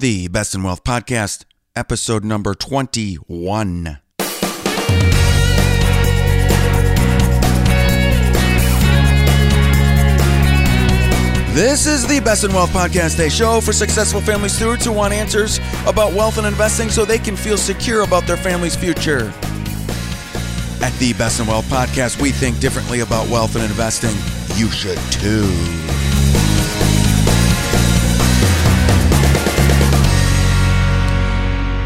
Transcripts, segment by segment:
The Best in Wealth Podcast, episode number 21. This is the Best in Wealth Podcast, a show for successful family stewards who want answers about wealth and investing so they can feel secure about their family's future. At the Best in Wealth Podcast, we think differently about wealth and investing. You should too.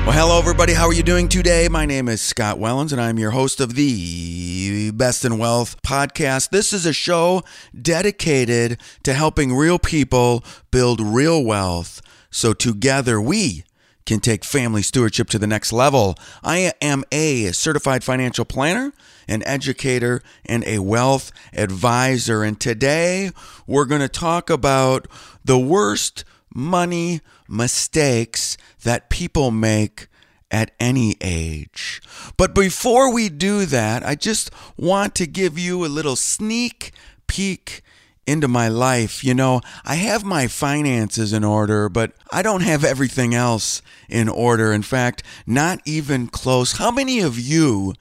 Well, hello, everybody. How are you doing today? My name is Scott Wellens, and I'm your host of the Best in Wealth Podcast. This is a show dedicated to helping real people build real wealth so together we can take family stewardship to the next level. I am a certified financial planner, an educator, and a wealth advisor. And today we're going to talk about the worst money mistakes that people make at any age. But before we do that, I just want to give you a little sneak peek into my life. You know, I have my finances in order, but I don't have everything else in order. In fact, not even close. How many of you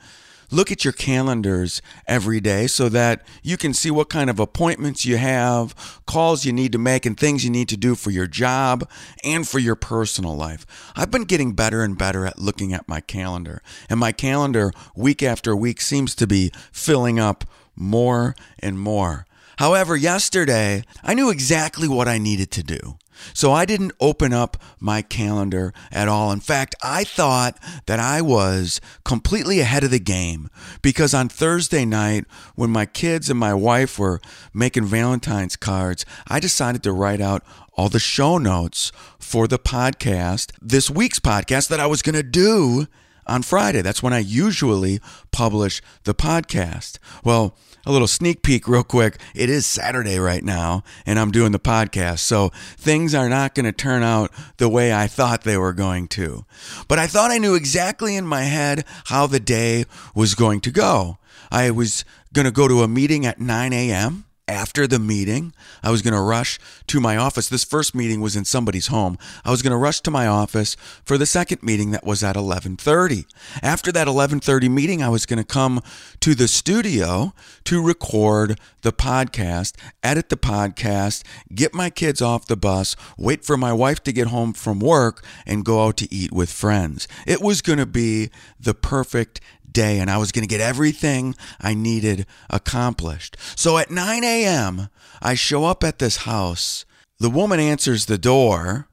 look at your calendars every day so that you can see what kind of appointments you have, calls you need to make, and things you need to do for your job and for your personal life? I've been getting better and better at looking at my calendar, and my calendar week after week seems to be filling up more and more. However, yesterday, I knew exactly what I needed to do. So I didn't open up my calendar at all. In fact, I thought that I was completely ahead of the game because on Thursday night, when my kids and my wife were making Valentine's cards, I decided to write out all the show notes for the podcast, this week's podcast that I was going to do on Friday. That's when I usually publish the podcast. Well, a little sneak peek real quick. It is Saturday right now, and I'm doing the podcast, so things are not going to turn out the way I thought they were going to. But I thought I knew exactly in my head how the day was going to go. I was going to go to a meeting at 9 a.m. After the meeting, I was going to rush to my office. This first meeting was in somebody's home. I was going to rush to my office for the second meeting that was at 11:30. After that 11:30 meeting, I was going to come to the studio to record the podcast, edit the podcast, get my kids off the bus, wait for my wife to get home from work, and go out to eat with friends. It was going to be the perfect day, and I was going to get everything I needed accomplished. So at 9 a.m., I show up at this house. The woman answers the door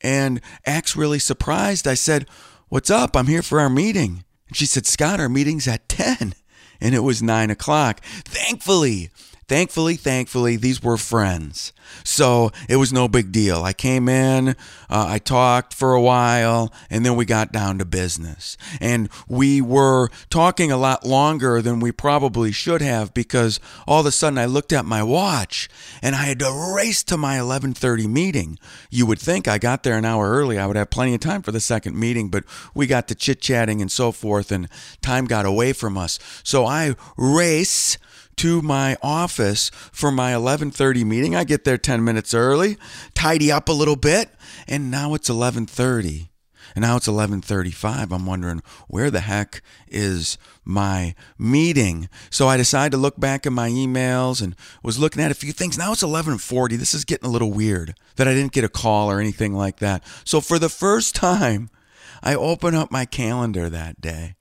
and acts really surprised. I said, "What's up? I'm here for our meeting." And she said, "Scott, our meeting's at 10. And it was 9 o'clock. Thankfully, these were friends. So it was no big deal. I came in, I talked for a while, and then we got down to business. And we were talking a lot longer than we probably should have because all of a sudden I looked at my watch and I had to race to my 11:30 meeting. You would think I got there an hour early. I would have plenty of time for the second meeting, but we got to chit-chatting and so forth, and time got away from us. So I race to my office for my 11:30 meeting. I get there 10 minutes early, tidy up a little bit, and now it's 11:30. And now it's 11:35. I'm wondering, where the heck is my meeting? So I decided to look back at my emails and was looking at a few things. Now it's 11:40. This is getting a little weird that I didn't get a call or anything like that. So for the first time, I open up my calendar that day.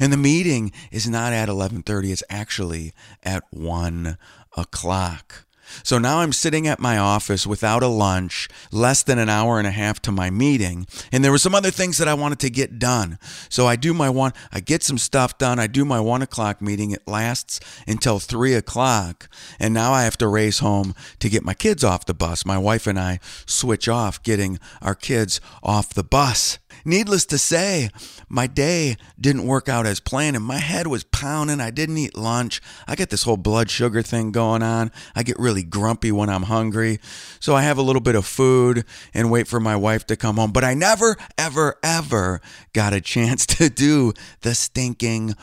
And the meeting is not at 11:30, it's actually at 1 o'clock. So now I'm sitting at my office without a lunch, less than an hour and a half to my meeting, and there were some other things that I wanted to get done. So I get some stuff done, I do my 1 o'clock meeting, it lasts until 3 o'clock, and now I have to race home to get my kids off the bus. My wife and I switch off getting our kids off the bus. Needless to say, my day didn't work out as planned, and my head was pounding. I didn't eat lunch. I got this whole blood sugar thing going on. I get really grumpy when I'm hungry. So I have a little bit of food and wait for my wife to come home. But I never, ever, ever got a chance to do the stinking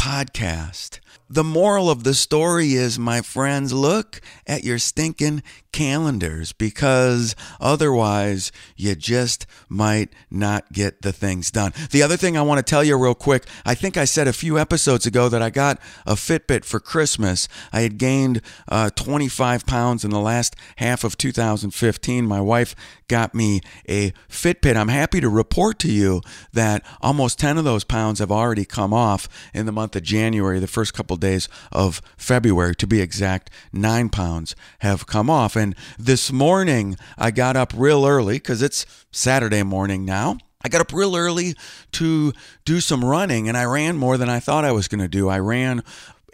podcast. the moral of the story is, my friends, look at your stinking calendars, because otherwise you just might not get the things done. The other thing I want to tell you real quick, I think I said a few episodes ago that I got a Fitbit for Christmas. I had gained 25 pounds in the last half of 2015. My wife got me a Fitbit. I'm happy to report to you that almost 10 of those pounds have already come off in the month of January, the first couple days of February, to be exact. 9 pounds have come off. And this morning, I got up real early, because it's Saturday morning now. I got up real early to do some running, and I ran more than I thought I was going to do. I ran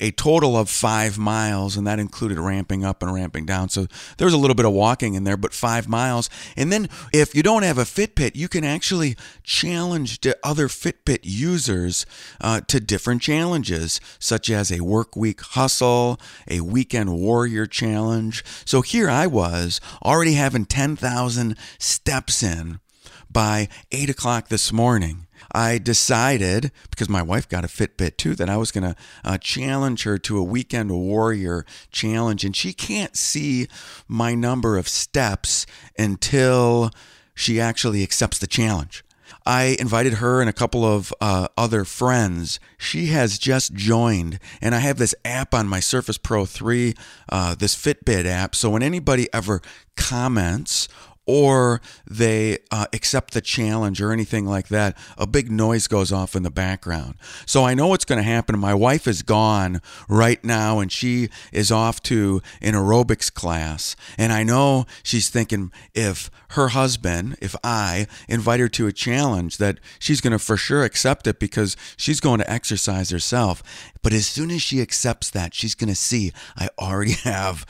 a total of 5 miles, and that included ramping up and ramping down. So there was a little bit of walking in there, but 5 miles. And then if you don't have a Fitbit, you can actually challenge other Fitbit users to different challenges, such as a work week hustle, a weekend warrior challenge. So here I was already having 10,000 steps in by 8 o'clock this morning. I decided, because my wife got a Fitbit too, that I was going to challenge her to a weekend warrior challenge. And she can't see my number of steps until she actually accepts the challenge. I invited her and a couple of other friends. She has just joined, and I have this app on my Surface Pro 3, this Fitbit app. So when anybody ever comments or they accept the challenge or anything like that, a big noise goes off in the background. So I know what's going to happen. My wife is gone right now, and she is off to an aerobics class. And I know she's thinking, if her husband, if I invite her to a challenge, that she's going to for sure accept it, because she's going to exercise herself. But as soon as she accepts that, she's going to see, I already have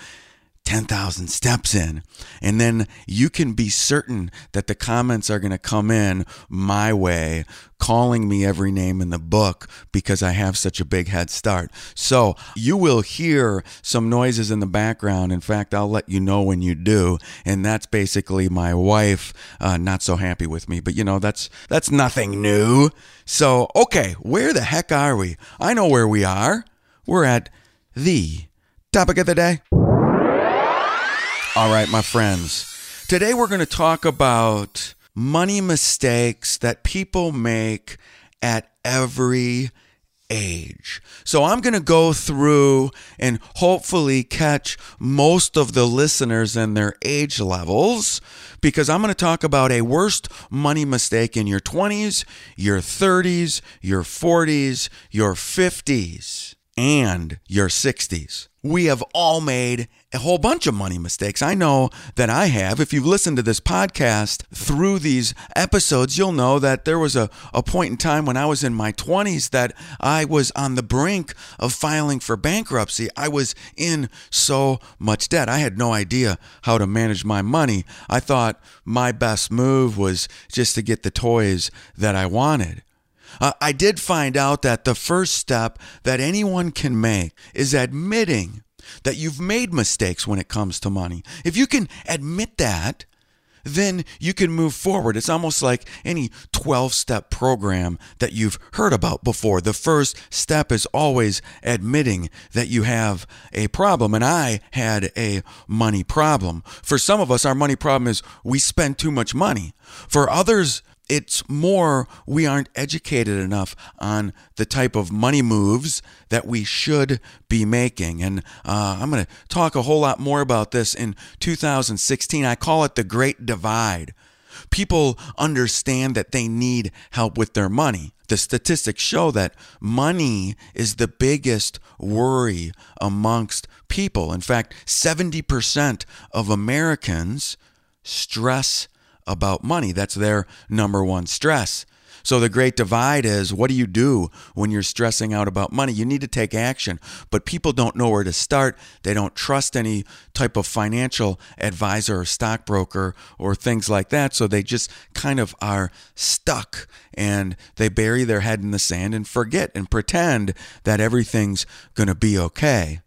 10,000 steps in. And then you can be certain that the comments are going to come in my way, calling me every name in the book, because I have such a big head start. So you will hear some noises in the background. In fact, I'll let you know when you do. And that's basically my wife not so happy with me. But you know, that's nothing new. So, okay, where the heck are we? I know where we are. We're at the topic of the day. All right, my friends, today we're going to talk about money mistakes that people make at every age. So I'm going to go through and hopefully catch most of the listeners and their age levels, because I'm going to talk about a worst money mistake in your 20s, your 30s, your 40s, your 50s, and your 60s. We have all made a whole bunch of money mistakes. I know that I have. If you've listened to this podcast through these episodes, you'll know that there was a point in time when I was in my 20s that I was on the brink of filing for bankruptcy. I was in so much debt. I had no idea how to manage my money. I thought my best move was just to get the toys that I wanted. I did find out that the first step that anyone can make is admitting that you've made mistakes when it comes to money. If you can admit that, then you can move forward. It's almost like any 12-step program that you've heard about before. The first step is always admitting that you have a problem, and I had a money problem. For some of us, our money problem is we spend too much money. For others, it's more we aren't educated enough on the type of money moves that we should be making. And I'm going to talk a whole lot more about this in 2016. I call it the Great Divide. People understand that they need help with their money. The statistics show that money is the biggest worry amongst people. In fact, 70% of Americans stress about money. That's their number one stress. So the Great Divide is, what do you do when you're stressing out about money? You need to take action, but people don't know where to start. They don't trust any type of financial advisor or stockbroker or things like that. So they just kind of are stuck, and they bury their head in the sand and forget and pretend that everything's going to be okay.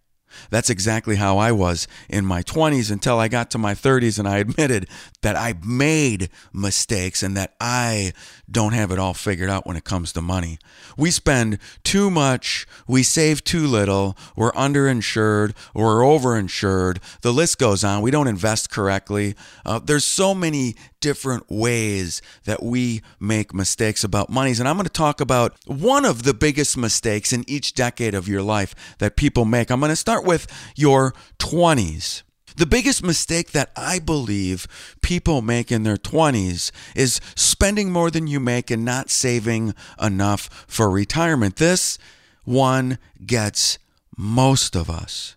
That's exactly how I was in my 20s until I got to my 30s and I admitted that I made mistakes and that I don't have it all figured out when it comes to money. We spend too much, we save too little, we're underinsured, we're overinsured, the list goes on, we don't invest correctly. There's so many different ways that we make mistakes about monies. And I'm going to talk about one of the biggest mistakes in each decade of your life that people make. I'm going to start with your 20s. The biggest mistake that I believe people make in their 20s is spending more than you make and not saving enough for retirement. This one gets most of us.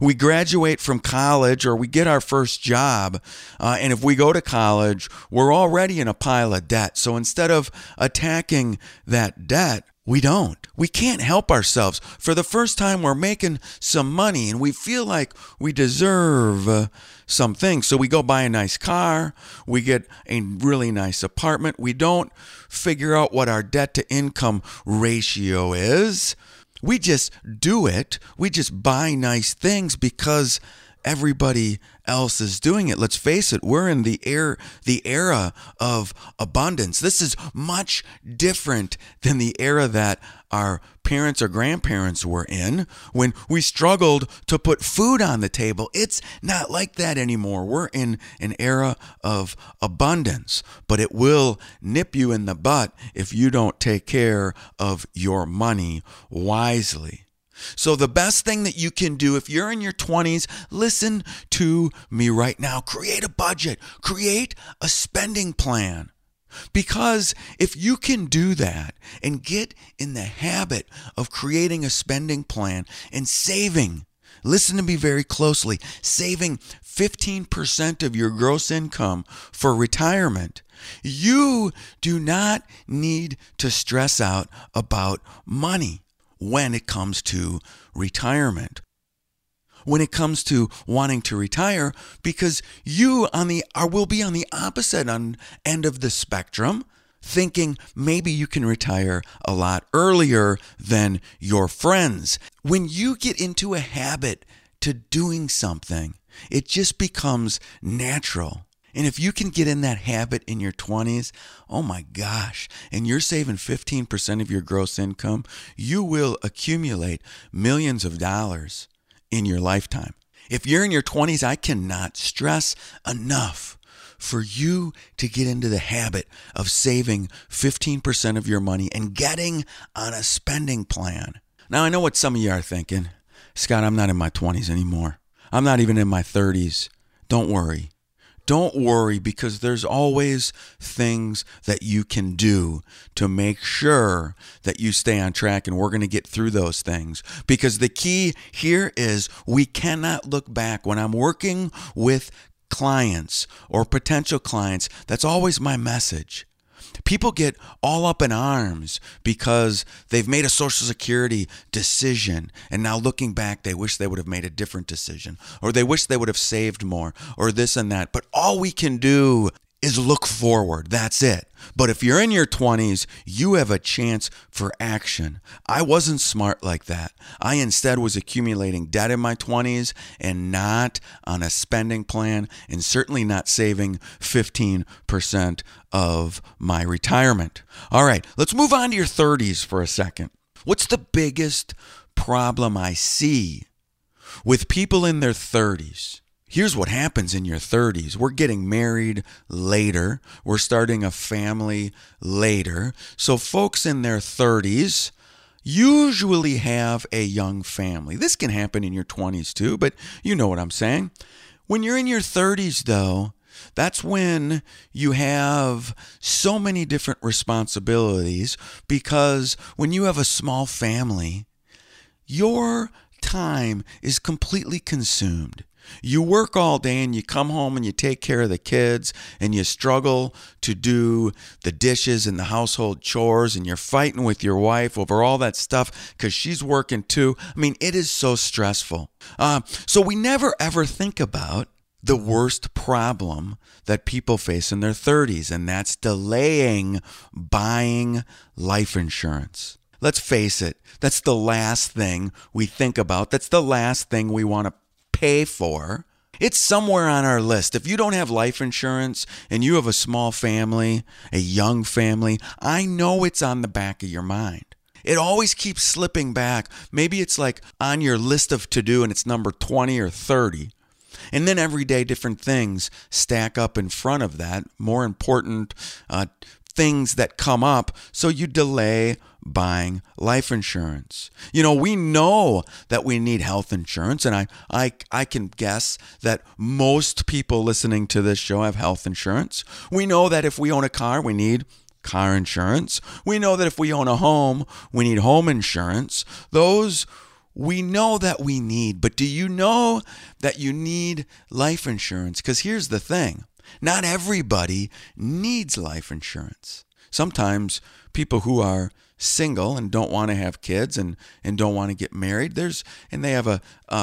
We graduate from college or we get our first job, and if we go to college, we're already in a pile of debt. So instead of attacking that debt, we don't. We can't help ourselves. For the first time, we're making some money and we feel like we deserve some things. So we go buy a nice car, we get a really nice apartment. We don't figure out what our debt to income ratio is. We just do it. We just buy nice things because everybody else is doing it. Let's face it, we're in the era of abundance. This is much different than the era that our parents or grandparents were in when we struggled to put food on the table. It's not like that anymore. We're in an era of abundance, but it will nip you in the butt if you don't take care of your money wisely. So the best thing that you can do if you're in your 20s, listen to me right now. Create a budget. Create a spending plan. Because if you can do that and get in the habit of creating a spending plan and saving, listen to me very closely, saving 15% of your gross income for retirement, you do not need to stress out about money when it comes to retirement, when it comes to wanting to retire, because you will be on the opposite end of the spectrum, thinking maybe you can retire a lot earlier than your friends. When you get into a habit to doing something, it just becomes natural. And if you can get in that habit in your 20s, oh my gosh, and you're saving 15% of your gross income, you will accumulate millions of dollars in your lifetime. If you're in your 20s, I cannot stress enough for you to get into the habit of saving 15% of your money and getting on a spending plan. Now, I know what some of you are thinking. Scott, I'm not in my 20s anymore. I'm not even in my 30s. Don't worry. Don't worry, because there's always things that you can do to make sure that you stay on track, and we're going to get through those things. Because the key here is we cannot look back. When I'm working with clients or potential clients, that's always my message. People get all up in arms because they've made a Social Security decision, and now looking back, they wish they would have made a different decision, or they wish they would have saved more, or this and that. But all we can do is look forward. That's it. But if you're in your 20s, you have a chance for action. I wasn't smart like that. I instead was accumulating debt in my 20s and not on a spending plan, and certainly not saving 15% of my retirement. All right, let's move on to your 30s for a second. What's the biggest problem I see with people in their 30s? Here's what happens in your 30s. We're getting married later. We're starting a family later. So folks in their 30s usually have a young family. This can happen in your 20s too, but you know what I'm saying. When you're in your 30s though, that's when you have so many different responsibilities, because when you have a small family, your time is completely consumed. You work all day and you come home and you take care of the kids and you struggle to do the dishes and the household chores, and you're fighting with your wife over all that stuff because she's working too. I mean, it is so stressful. So we never ever think about the worst problem that people face in their 30s, and that's delaying buying life insurance. Let's face it, that's the last thing we think about. That's the last thing we want to pay for. It's somewhere on our list. If you don't have life insurance and you have a small family, a young family, I know it's on the back of your mind. It always keeps slipping back. Maybe it's like on your list of to-do and it's number 20 or 30. And then every day different things stack up in front of that, more important things that come up, so you delay buying life insurance. You know, we know that we need health insurance, and I can guess that most people listening to this show have health insurance. We know that if we own a car, we need car insurance. We know that if we own a home, we need home insurance. Those we know that we need, but do you know that you need life insurance? Because here's the thing. Not everybody needs life insurance. Sometimes people who are single and don't want to have kids and don't want to get married, and they have a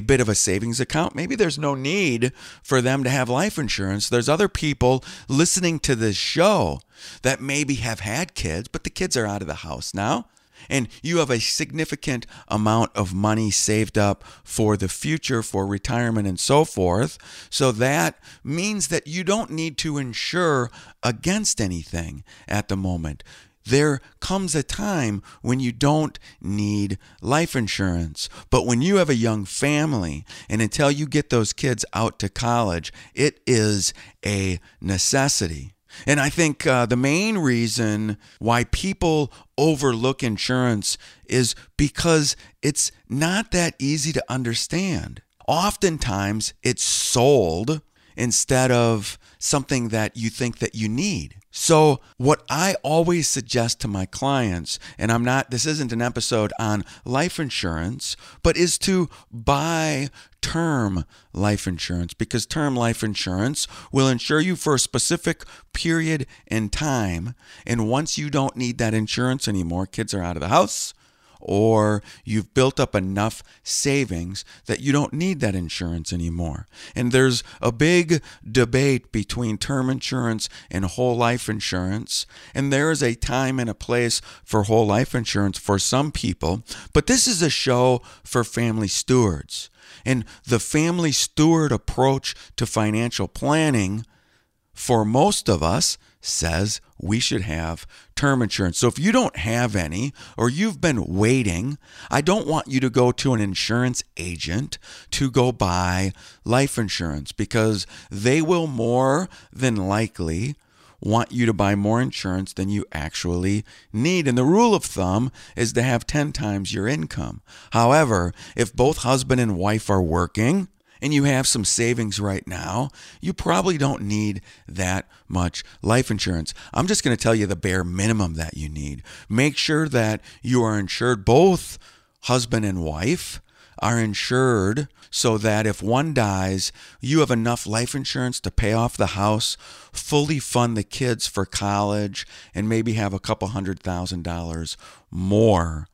bit of a savings account. Maybe there's no need for them to have life insurance. There's other people listening to this show that maybe have had kids, but the kids are out of the house now. And you have a significant amount of money saved up for the future, for retirement and so forth. So that means that you don't need to insure against anything at the moment. There comes a time when you don't need life insurance. But when you have a young family, and until you get those kids out to college, it is a necessity. And I think the main reason why people overlook insurance is because it's not that easy to understand. Oftentimes, it's sold instead of something that you think that you need. So what I always suggest to my clients, and this isn't an episode on life insurance, but is to buy term life insurance, because term life insurance will insure you for a specific period in time. And once you don't need that insurance anymore, kids are out of the house, or you've built up enough savings that you don't need that insurance anymore. And there's a big debate between term insurance and whole life insurance. And there is a time and a place for whole life insurance for some people. But this is a show for family stewards. And the family steward approach to financial planning for most of us says we should have term insurance. So if you don't have any, or you've been waiting, I don't want you to go to an insurance agent to go buy life insurance, because they will more than likely want you to buy more insurance than you actually need. And the rule of thumb is to have 10 times your income. However, if both husband and wife are working, and you have some savings right now, you probably don't need that much life insurance. I'm just going to tell you the bare minimum that you need. Make sure that you are insured. Both husband and wife are insured so that if one dies, you have enough life insurance to pay off the house, fully fund the kids for college, and maybe have a couple $100,000 more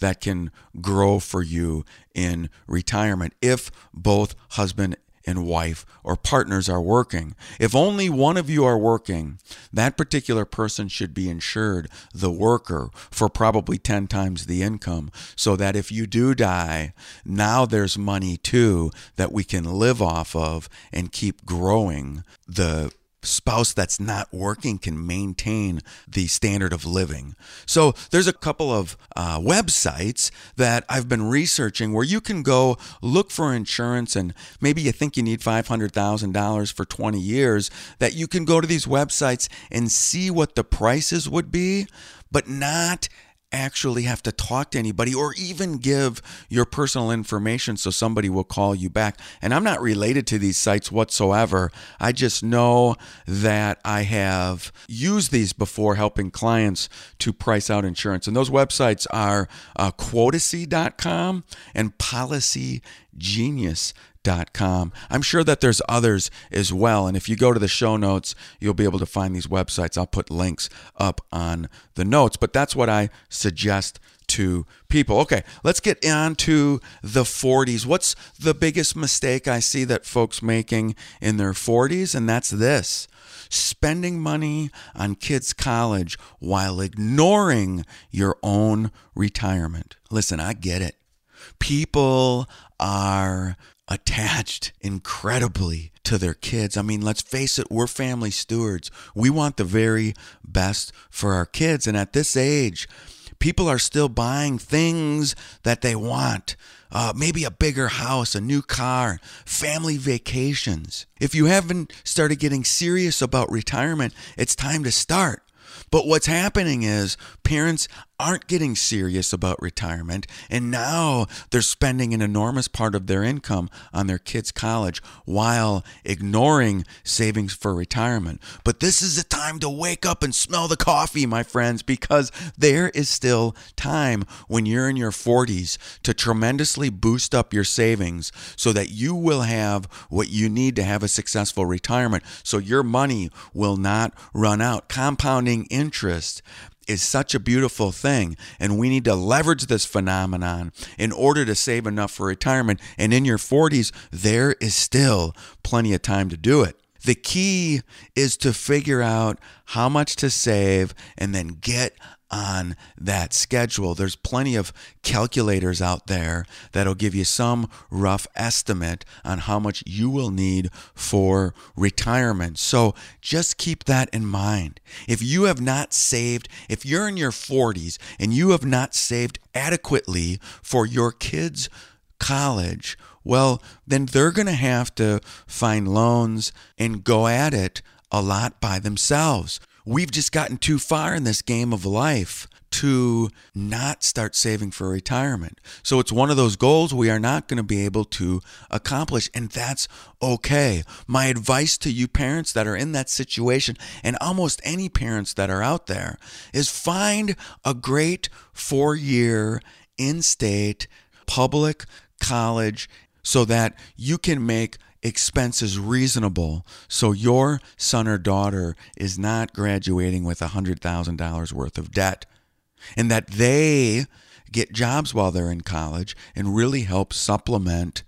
that can grow for you in retirement if both husband and wife or partners are working. If only one of you are working, that particular person should be insured, the worker, for probably 10 times the income, so that if you do die, now there's money too that we can live off of and keep growing. The spouse that's not working can maintain the standard of living. So there's a couple of websites that I've been researching where you can go look for insurance, and maybe you think you need $500,000 for 20 years, that you can go to these websites and see what the prices would be, but not actually have to talk to anybody or even give your personal information so somebody will call you back. And I'm not related to these sites whatsoever. I just know that I have used these before helping clients to price out insurance. And those websites are Quotacy.com and PolicyGenius.com. I'm sure that there's others as well. And if you go to the show notes, you'll be able to find these websites. I'll put links up on the notes, but that's what I suggest to people. Okay, let's get on to the 40s. What's the biggest mistake I see that folks making in their 40s? And that's this. spending money on kids' college while ignoring your own retirement. Listen, I get it. People are attached incredibly to their kids. I mean, let's face it, we're family stewards. We want the very best for our kids. And at this age, people are still buying things that they want. Maybe a bigger house, a new car, family vacations. If you haven't started getting serious about retirement, it's time to start. But what's happening is parents aren't getting serious about retirement, and now they're spending an enormous part of their income on their kids' college while ignoring savings for retirement. But this is the time to wake up and smell the coffee, my friends, because there is still time when you're in your 40s to tremendously boost up your savings so that you will have what you need to have a successful retirement, so your money will not run out. Compounding interest is such a beautiful thing, and we need to leverage this phenomenon in order to save enough for retirement. And in your 40s, there is still plenty of time to do it. The key is to figure out how much to save and then get on that schedule. There's plenty of calculators out there that'll give you some rough estimate on how much you will need for retirement. So just keep that in mind. If you have not saved, if you're in your 40s and you have not saved adequately for your kids' college, well, then they're going to have to find loans and go at it a lot by themselves. We've just gotten too far in this game of life to not start saving for retirement. So it's one of those goals we are not going to be able to accomplish, and that's okay. My advice to you parents that are in that situation, and almost any parents that are out there, is find a great 4-year in-state public college so that you can make expenses reasonable, so your son or daughter is not graduating with $100,000 worth of debt, and that they get jobs while they're in college and really help supplement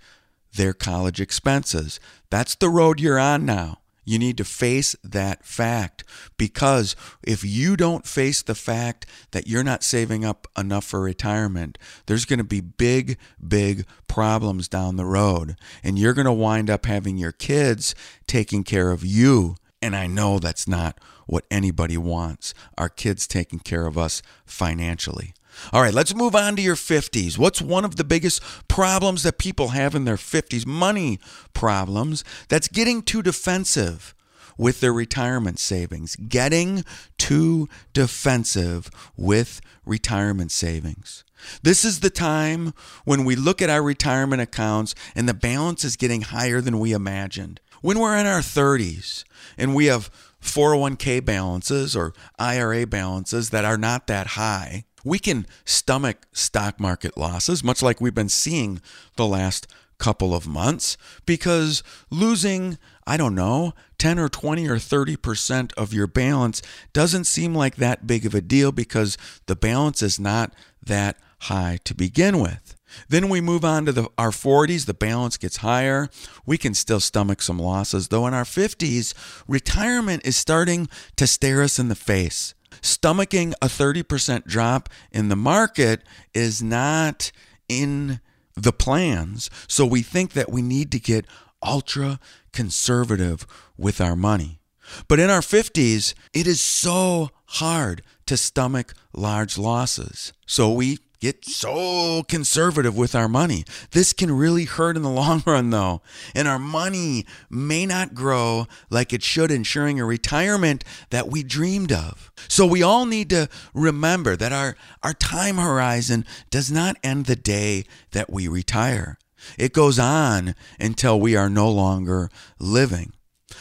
their college expenses. That's the road you're on now. You need to face that fact, because if you don't face the fact that you're not saving up enough for retirement, there's going to be big, big problems down the road, and you're going to wind up having your kids taking care of you. And I know that's not what anybody wants, our kids taking care of us financially. All right, let's move on to your 50s. What's one of the biggest problems that people have in their 50s? Money problems. That's getting too defensive with their retirement savings. Getting too defensive with retirement savings. This is the time when we look at our retirement accounts and the balance is getting higher than we imagined. When we're in our 30s and we have 401k balances or IRA balances that are not that high, we can stomach stock market losses, much like we've been seeing the last couple of months, because losing, I don't know, 10 or 20 or 30% of your balance doesn't seem like that big of a deal because the balance is not that high to begin with. Then we move on to our 40s, the balance gets higher. We can still stomach some losses, though in our 50s, retirement is starting to stare us in the face. Stomaching a 30% drop in the market is not in the plans. So we think that we need to get ultra conservative with our money. But in our 50s, it is so hard to stomach large losses. So we get so conservative with our money. This can really hurt in the long run, though. And our money may not grow like it should, ensuring a retirement that we dreamed of. So we all need to remember that our time horizon does not end the day that we retire. It goes on until we are no longer living.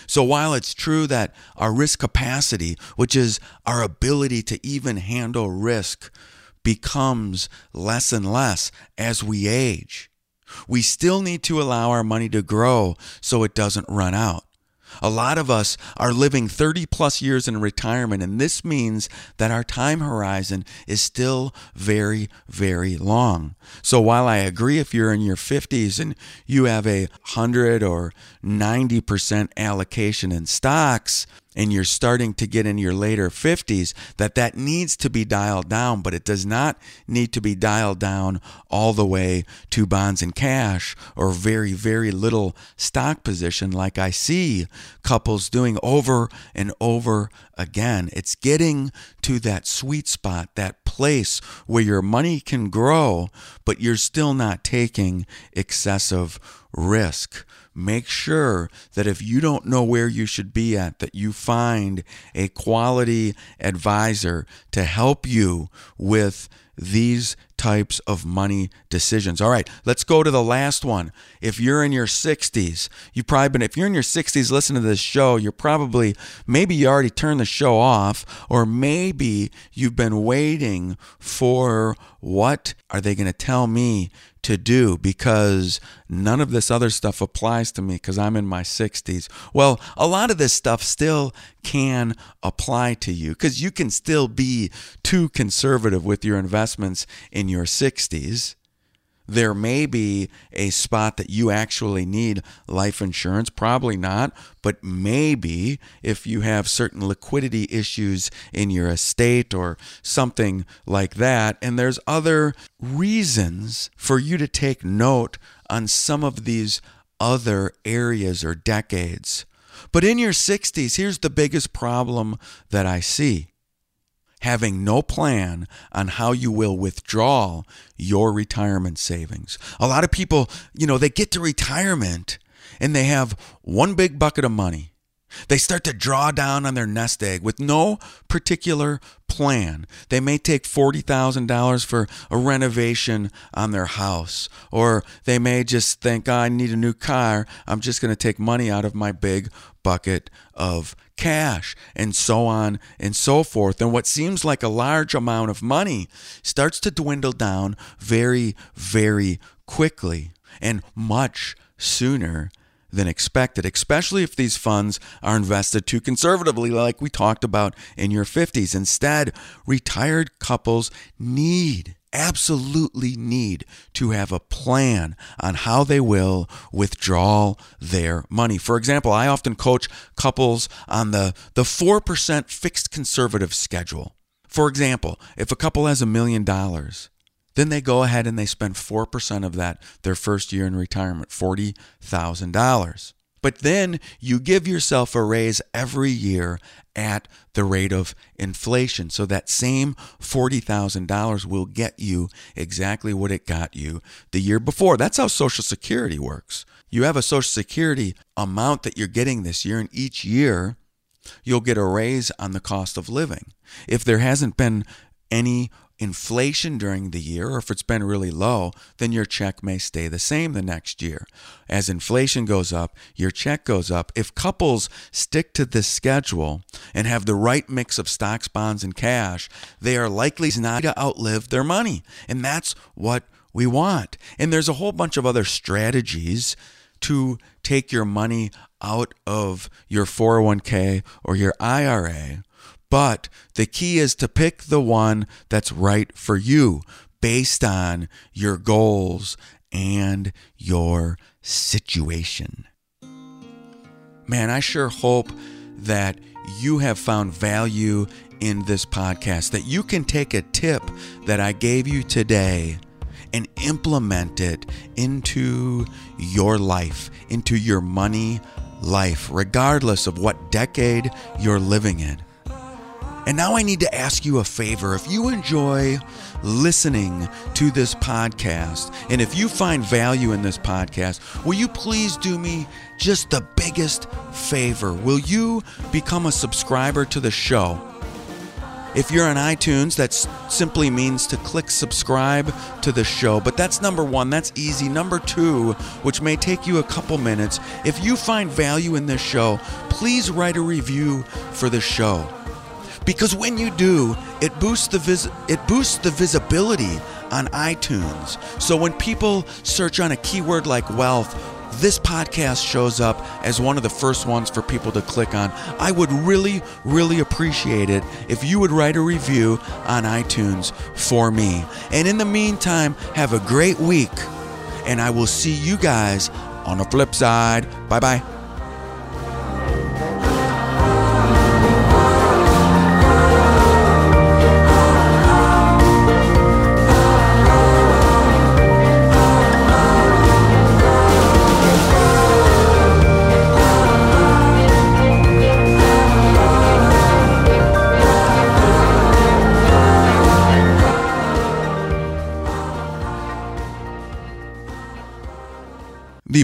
So while it's true that our risk capacity, which is our ability to even handle risk, becomes less and less as we age, we still need to allow our money to grow so it doesn't run out. A lot of us are living 30 plus years in retirement, and this means that our time horizon is still very, very long. So while I agree, if you're in your 50s and you have 100 or 90% allocation in stocks, and you're starting to get in your later 50s, that needs to be dialed down, but it does not need to be dialed down all the way to bonds and cash or very, very little stock position like I see couples doing over and over again. It's getting to that sweet spot, that place where your money can grow, but you're still not taking excessive risk. Make sure that if you don't know where you should be at, that you find a quality advisor to help you with these types of money decisions. All right, let's go to the last one. If you're in your 60s, if you're in your 60s, listen to this show, you're probably, maybe you already turned the show off, or maybe you've been waiting for what are they going to tell me to do, because none of this other stuff applies to me because I'm in my 60s. Well, a lot of this stuff still can apply to you because you can still be too conservative with your investments in your 60s. There may be a spot that you actually need life insurance, probably not, but maybe if you have certain liquidity issues in your estate or something like that. And there's other reasons for you to take note on some of these other areas or decades. But in your 60s, here's the biggest problem that I see: having no plan on how you will withdraw your retirement savings. A lot of people, they get to retirement and they have one big bucket of money. They start to draw down on their nest egg with no particular plan. They may take $40,000 for a renovation on their house, or they may just think, I need a new car. I'm just going to take money out of my big bucket of cash, and so on and so forth. And what seems like a large amount of money starts to dwindle down very, very quickly and much sooner than expected, especially if these funds are invested too conservatively, like we talked about in your 50s. Instead, retired couples absolutely need to have a plan on how they will withdraw their money. For example, I often coach couples on the 4% fixed conservative schedule. For example, if a couple has $1 million, then they go ahead and they spend 4% of that their first year in retirement, $40,000. But then you give yourself a raise every year at the rate of inflation. So that same $40,000 will get you exactly what it got you the year before. That's how Social Security works. You have a Social Security amount that you're getting this year, and each year you'll get a raise on the cost of living. If there hasn't been any inflation during the year, or if it's been really low, then your check may stay the same the next year. As inflation goes up, your check goes up. If couples stick to this schedule and have the right mix of stocks, bonds, and cash, they are likely not to outlive their money. And that's what we want. And there's a whole bunch of other strategies to take your money out of your 401k or your IRA. But the key is to pick the one that's right for you based on your goals and your situation. Man, I sure hope that you have found value in this podcast, that you can take a tip that I gave you today and implement it into your life, into your money life, regardless of what decade you're living in. And now I need to ask you a favor. If you enjoy listening to this podcast, and if you find value in this podcast, will you please do me just the biggest favor? Will you become a subscriber to the show? If you're on iTunes, that simply means to click subscribe to the show. But that's number one. That's easy. Number two, which may take you a couple minutes, if you find value in this show, please write a review for the show. Because when you do, it boosts the visibility on iTunes. So when people search on a keyword like wealth, this podcast shows up as one of the first ones for people to click on. I would really, really appreciate it if you would write a review on iTunes for me. And in the meantime, have a great week, and I will see you guys on the flip side. Bye-bye. The